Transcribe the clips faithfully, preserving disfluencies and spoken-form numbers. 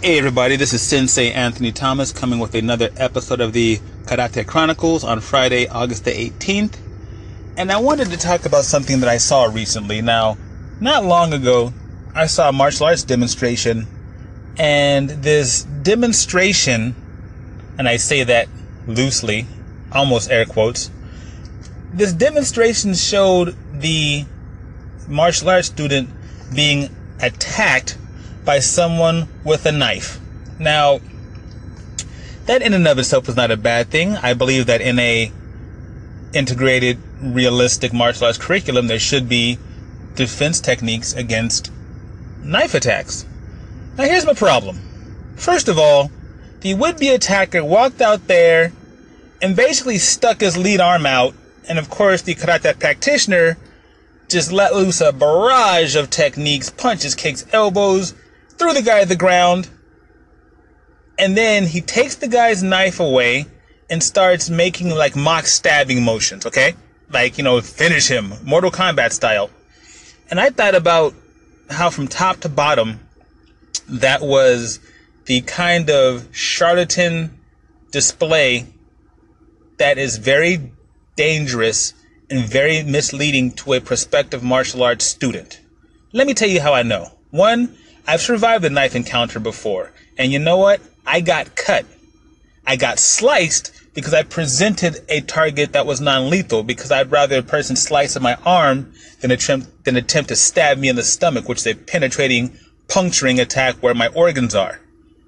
Hey everybody, this is Sensei Anthony Thomas coming with another episode of the Karate Chronicles on Friday, August the eighteenth. And I wanted to talk about something that I saw recently. Now, not long ago, I saw a martial arts demonstration. And this demonstration, and I say that loosely, almost air quotes, this demonstration showed the martial arts student being attacked by someone with a knife. Now, that in and of itself is not a bad thing. I believe that in a integrated, realistic martial arts curriculum, there should be defense techniques against knife attacks. Now, here's my problem. First of all, the would-be attacker walked out there and basically stuck his lead arm out, and of course, the karate practitioner just let loose a barrage of techniques, punches, kicks, elbows, threw the guy to the ground, and then he takes the guy's knife away and starts making like mock stabbing motions, okay? Like, you know, finish him, Mortal Kombat style. And I thought about how from top to bottom, that was the kind of charlatan display that is very dangerous and very misleading to a prospective martial arts student. Let me tell you how I know. One, I've survived a knife encounter before, and you know what? I got cut. I got sliced because I presented a target that was non-lethal, because I'd rather a person slice at my arm than attempt, than attempt to stab me in the stomach, which is a penetrating, puncturing attack where my organs are.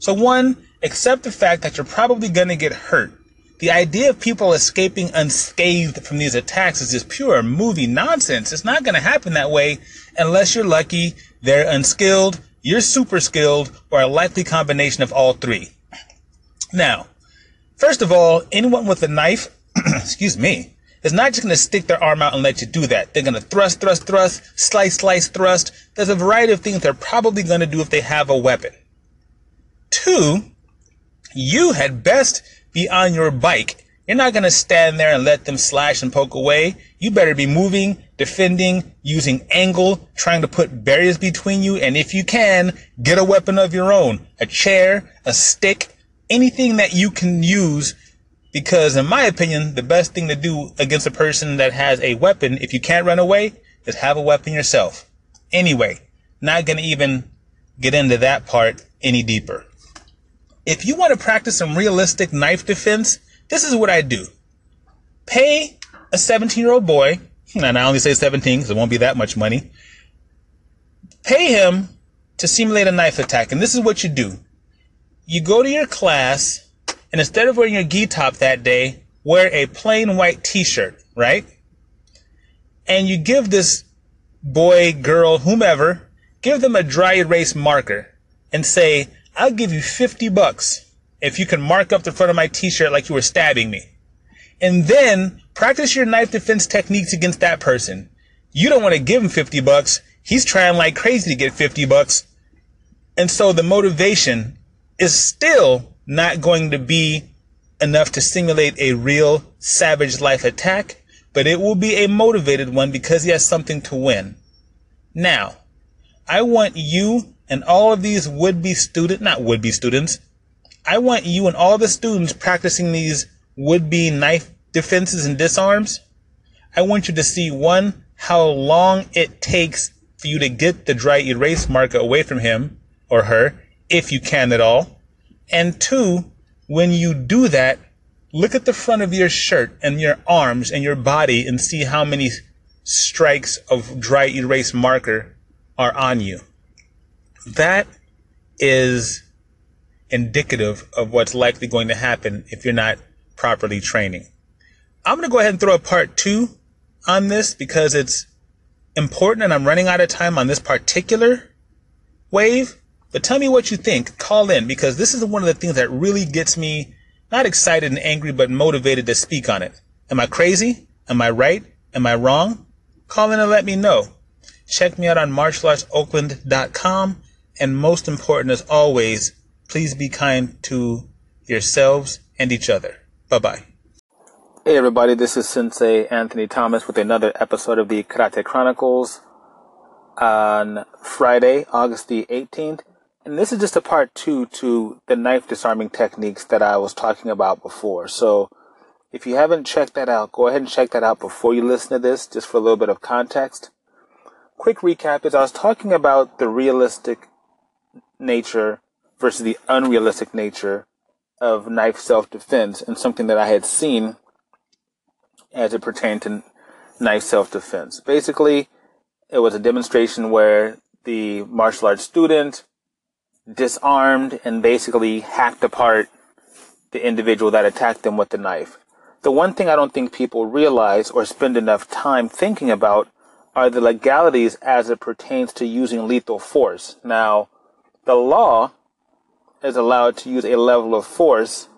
So one, accept the fact that you're probably going to get hurt. The idea of people escaping unscathed from these attacks is just pure movie nonsense. It's not going to happen that way unless you're lucky, they're unskilled, you're super skilled, or a likely combination of all three. Now, first of all, anyone with a knife, excuse me, is not just going to stick their arm out and let you do that. They're going to thrust, thrust, thrust, slice, slice, thrust. There's a variety of things they're probably going to do if they have a weapon. Two, you had best be on your bike. You're not going to stand there and let them slash and poke away. You better be moving, defending, using angle, trying to put barriers between you, and if you can, get a weapon of your own. A chair, a stick, anything that you can use, because in my opinion, the best thing to do against a person that has a weapon, if you can't run away, is have a weapon yourself. Anyway, not going to even get into that part any deeper. If you want to practice some realistic knife defense, this is what I do. Pay a seventeen-year-old boy, and I only say seventeen because it won't be that much money, pay him to simulate a knife attack, and this is what you do. You go to your class, and instead of wearing your gi top that day, wear a plain white t-shirt, right? And you give this boy, girl, whomever, give them a dry erase marker and say, I'll give you fifty bucks if you can mark up the front of my t-shirt like you were stabbing me. And then practice your knife defense techniques against that person. You don't want to give him fifty bucks. He's trying like crazy to get fifty bucks. And so the motivation is still not going to be enough to simulate a real savage life attack, but it will be a motivated one because he has something to win. Now, I want you and all of these would-be student, not would-be students, I want you and all the students practicing these would-be knife defenses and disarms, I want you to see, one, how long it takes for you to get the dry erase marker away from him or her, if you can at all. And two, when you do that, look at the front of your shirt and your arms and your body and see how many strikes of dry erase marker are on you. That is indicative of what's likely going to happen if you're not properly training. I'm going to go ahead and throw a part two on this because it's important and I'm running out of time on this particular wave. But tell me what you think. Call in, because this is one of the things that really gets me not excited and angry, but motivated to speak on it. Am I crazy? Am I right? Am I wrong? Call in and let me know. Check me out on martial arts oakland dot com. And most important, as always, please be kind to yourselves and each other. Bye-bye. Hey, everybody. This is Sensei Anthony Thomas with another episode of the Karate Chronicles on Friday, August the eighteenth. And this is just a part two to the knife disarming techniques that I was talking about before. So if you haven't checked that out, go ahead and check that out before you listen to this, just for a little bit of context. Quick recap is I was talking about the realistic nature versus the unrealistic nature of knife self-defense, and something that I had seen as it pertained to knife self-defense. Basically, it was a demonstration where the martial arts student disarmed and basically hacked apart the individual that attacked them with the knife. The one thing I don't think people realize or spend enough time thinking about are the legalities as it pertains to using lethal force. Now, the law is allowed to use a level of force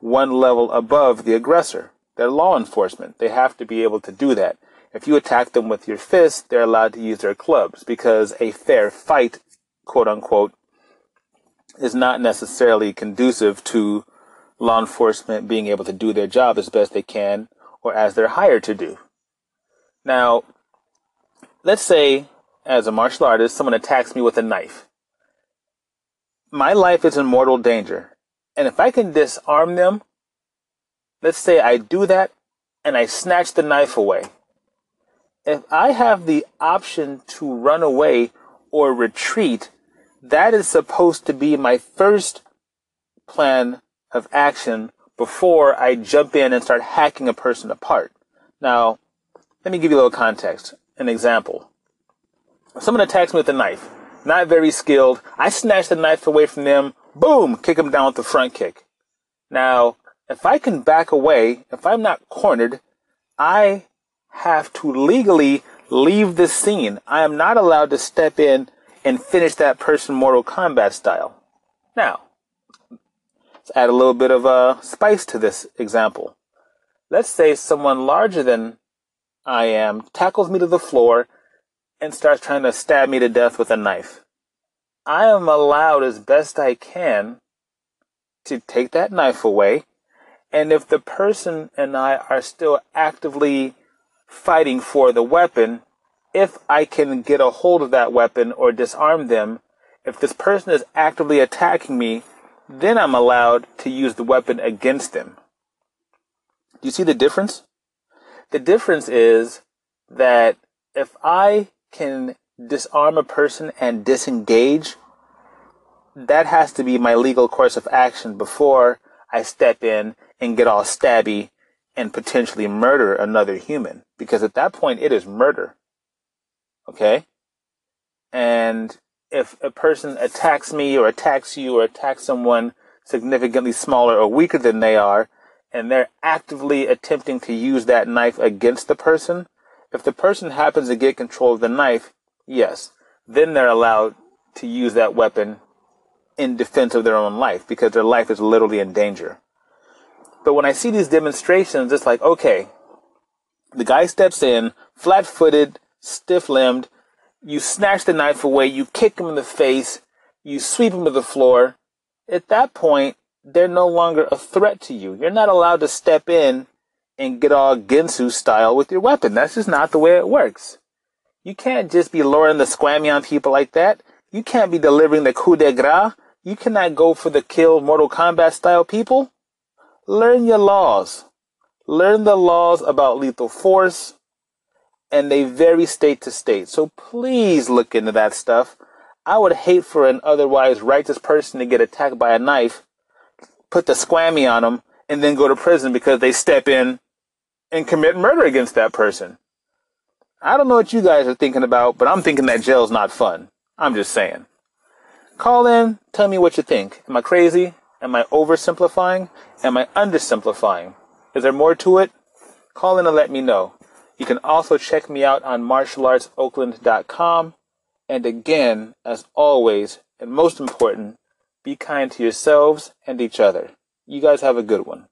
one level above the aggressor. They're law enforcement. They have to be able to do that. If you attack them with your fist, they're allowed to use their clubs, because a fair fight, quote unquote, is not necessarily conducive to law enforcement being able to do their job as best they can, or as they're hired to do. Now, let's say, as a martial artist, someone attacks me with a knife. My life is in mortal danger. And if I can disarm them, let's say I do that and I snatch the knife away. If I have the option to run away or retreat, that is supposed to be my first plan of action before I jump in and start hacking a person apart. Now, let me give you a little context, an example. If someone attacks me with a knife, not very skilled, I snatch the knife away from them, boom, kick them down with the front kick. Now, if I can back away, if I'm not cornered, I have to legally leave the scene. I am not allowed to step in and finish that person Mortal Kombat style. Now, let's add a little bit of uh, spice to this example. Let's say someone larger than I am tackles me to the floor and starts trying to stab me to death with a knife. I am allowed, as best I can, to take that knife away, and if the person and I are still actively fighting for the weapon, if I can get a hold of that weapon or disarm them, if this person is actively attacking me, then I'm allowed to use the weapon against them. Do you see the difference? The difference is that if I can disarm a person and disengage, that has to be my legal course of action before I step in and get all stabby and potentially murder another human. Because at that point, it is murder. Okay? And if a person attacks me or attacks you or attacks someone significantly smaller or weaker than they are, and they're actively attempting to use that knife against the person, if the person happens to get control of the knife, yes, then they're allowed to use that weapon in defense of their own life, because their life is literally in danger. But when I see these demonstrations, it's like, okay, the guy steps in, flat-footed, stiff-limbed, you snatch the knife away, you kick him in the face, you sweep him to the floor. At that point, they're no longer a threat to you. You're not allowed to step in and get all Gensu style with your weapon. That's just not the way it works. You can't just be lowering the squammy on people like that. You can't be delivering the coup de grace. You cannot go for the kill Mortal Kombat style people. Learn your laws. Learn the laws about lethal force, and they vary state to state. So please look into that stuff. I would hate for an otherwise righteous person to get attacked by a knife, put the squammy on them, and then go to prison because they step in and commit murder against that person. I don't know what you guys are thinking about, but I'm thinking that jail's not fun. I'm just saying. Call in, tell me what you think. Am I crazy? Am I oversimplifying? Am I undersimplifying? Is there more to it? Call in and let me know. You can also check me out on martial arts oakland dot com. And again, as always, and most important, be kind to yourselves and each other. You guys have a good one.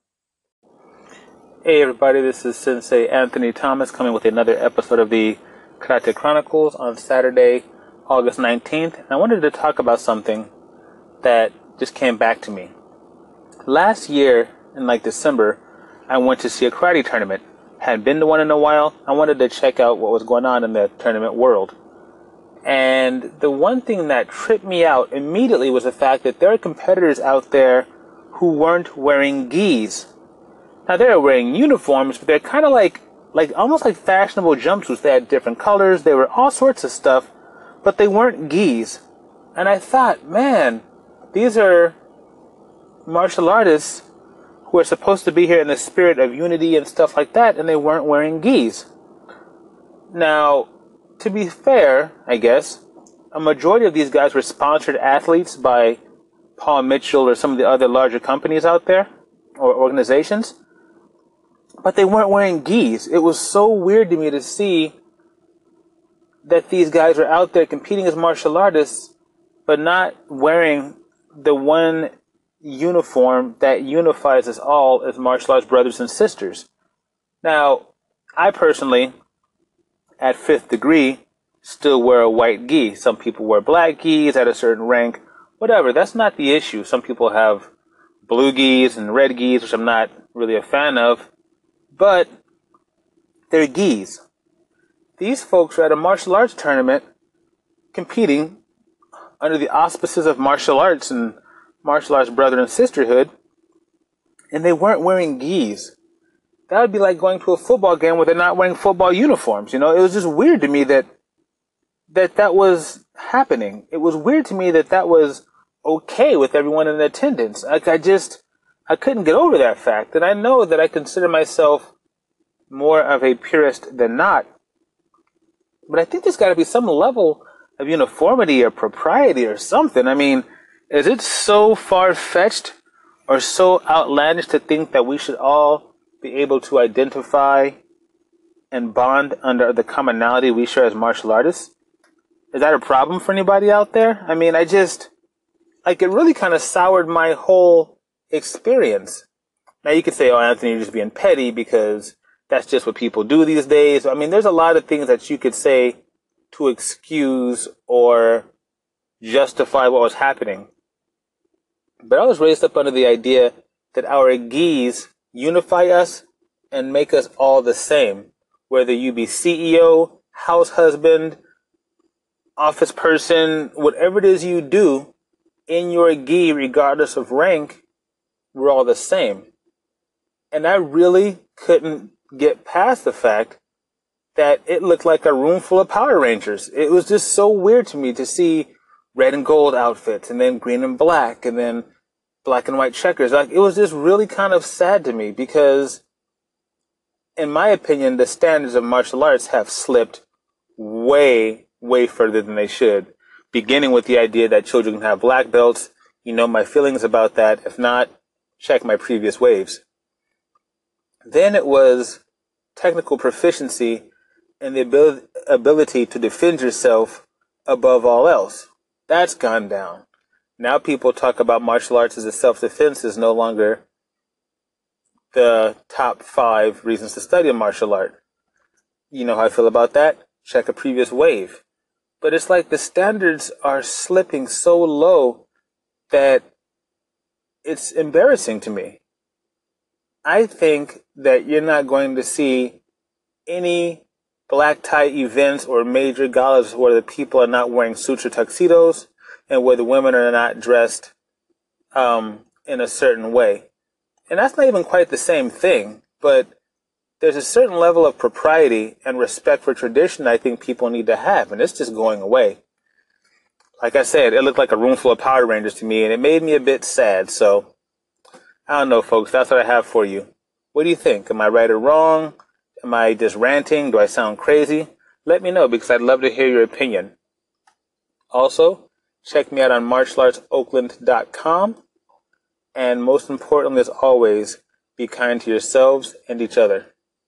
Hey everybody, this is Sensei Anthony Thomas coming with another episode of the Karate Chronicles on Saturday, August nineteenth. And I wanted to talk about something that just came back to me. Last year, in like December, I went to see a karate tournament. Hadn't been to one in a while. I wanted to check out what was going on in the tournament world. And the one thing that tripped me out immediately was the fact that there are competitors out there who weren't wearing gis. Now, they were wearing uniforms, but they're kind of like, like almost like fashionable jumpsuits. They had different colors. They were all sorts of stuff, but they weren't gis. And I thought, man, these are martial artists who are supposed to be here in the spirit of unity and stuff like that, and they weren't wearing gis. Now, to be fair, I guess, a majority of these guys were sponsored athletes by Paul Mitchell or some of the other larger companies out there, or organizations, but they weren't wearing gis. It was so weird to me to see that these guys were out there competing as martial artists, but not wearing the one uniform that unifies us all as martial arts brothers and sisters. Now, I personally, at fifth degree, still wear a white gi. Some people wear black gis at a certain rank. Whatever, that's not the issue. Some people have blue gis and red gis, which I'm not really a fan of. But they're gis. These folks are at a martial arts tournament competing under the auspices of martial arts and martial arts brother and sisterhood. And they weren't wearing gis. That would be like going to a football game where they're not wearing football uniforms. You know, it was just weird to me that that, that was happening. It was weird to me that that was okay with everyone in attendance. Like, I just, I couldn't get over that fact. And I know that I consider myself more of a purist than not. But I think there's got to be some level of uniformity or propriety or something. I mean, is it so far-fetched or so outlandish to think that we should all be able to identify and bond under the commonality we share as martial artists? Is that a problem for anybody out there? I mean, I just, like, it really kind of soured my whole experience. Now, you could say, oh, Anthony, you're just being petty because that's just what people do these days. I mean, there's a lot of things that you could say to excuse or justify what was happening. But I was raised up under the idea that our gis unify us and make us all the same, whether you be C E O, house husband, office person, whatever it is you do in your gi, regardless of rank, we're all the same. And I really couldn't get past the fact that it looked like a room full of Power Rangers. It was just so weird to me to see red and gold outfits, and then green and black, and then black and white checkers. Like, it was just really kind of sad to me because, in my opinion, the standards of martial arts have slipped way, way further than they should. Beginning with the idea that children can have black belts. You know my feelings about that. If not, check my previous waves. Then it was technical proficiency and the abil- ability to defend yourself above all else. That's gone down. Now people talk about martial arts as a self-defense is no longer the top five reasons to study a martial art. You know how I feel about that? Check a previous wave. But it's like the standards are slipping so low that it's embarrassing to me. I think that you're not going to see any black tie events or major galas where the people are not wearing suits or tuxedos, and where the women are not dressed um, in a certain way. And that's not even quite the same thing, but there's a certain level of propriety and respect for tradition I think people need to have, and it's just going away. Like I said, it looked like a room full of Power Rangers to me, and it made me a bit sad. So, I don't know, folks, that's what I have for you. What do you think? Am I right or wrong? Am I just ranting? Do I sound crazy? Let me know, because I'd love to hear your opinion. Also, check me out on martial arts oakland dot com. And most importantly, as always, be kind to yourselves and each other.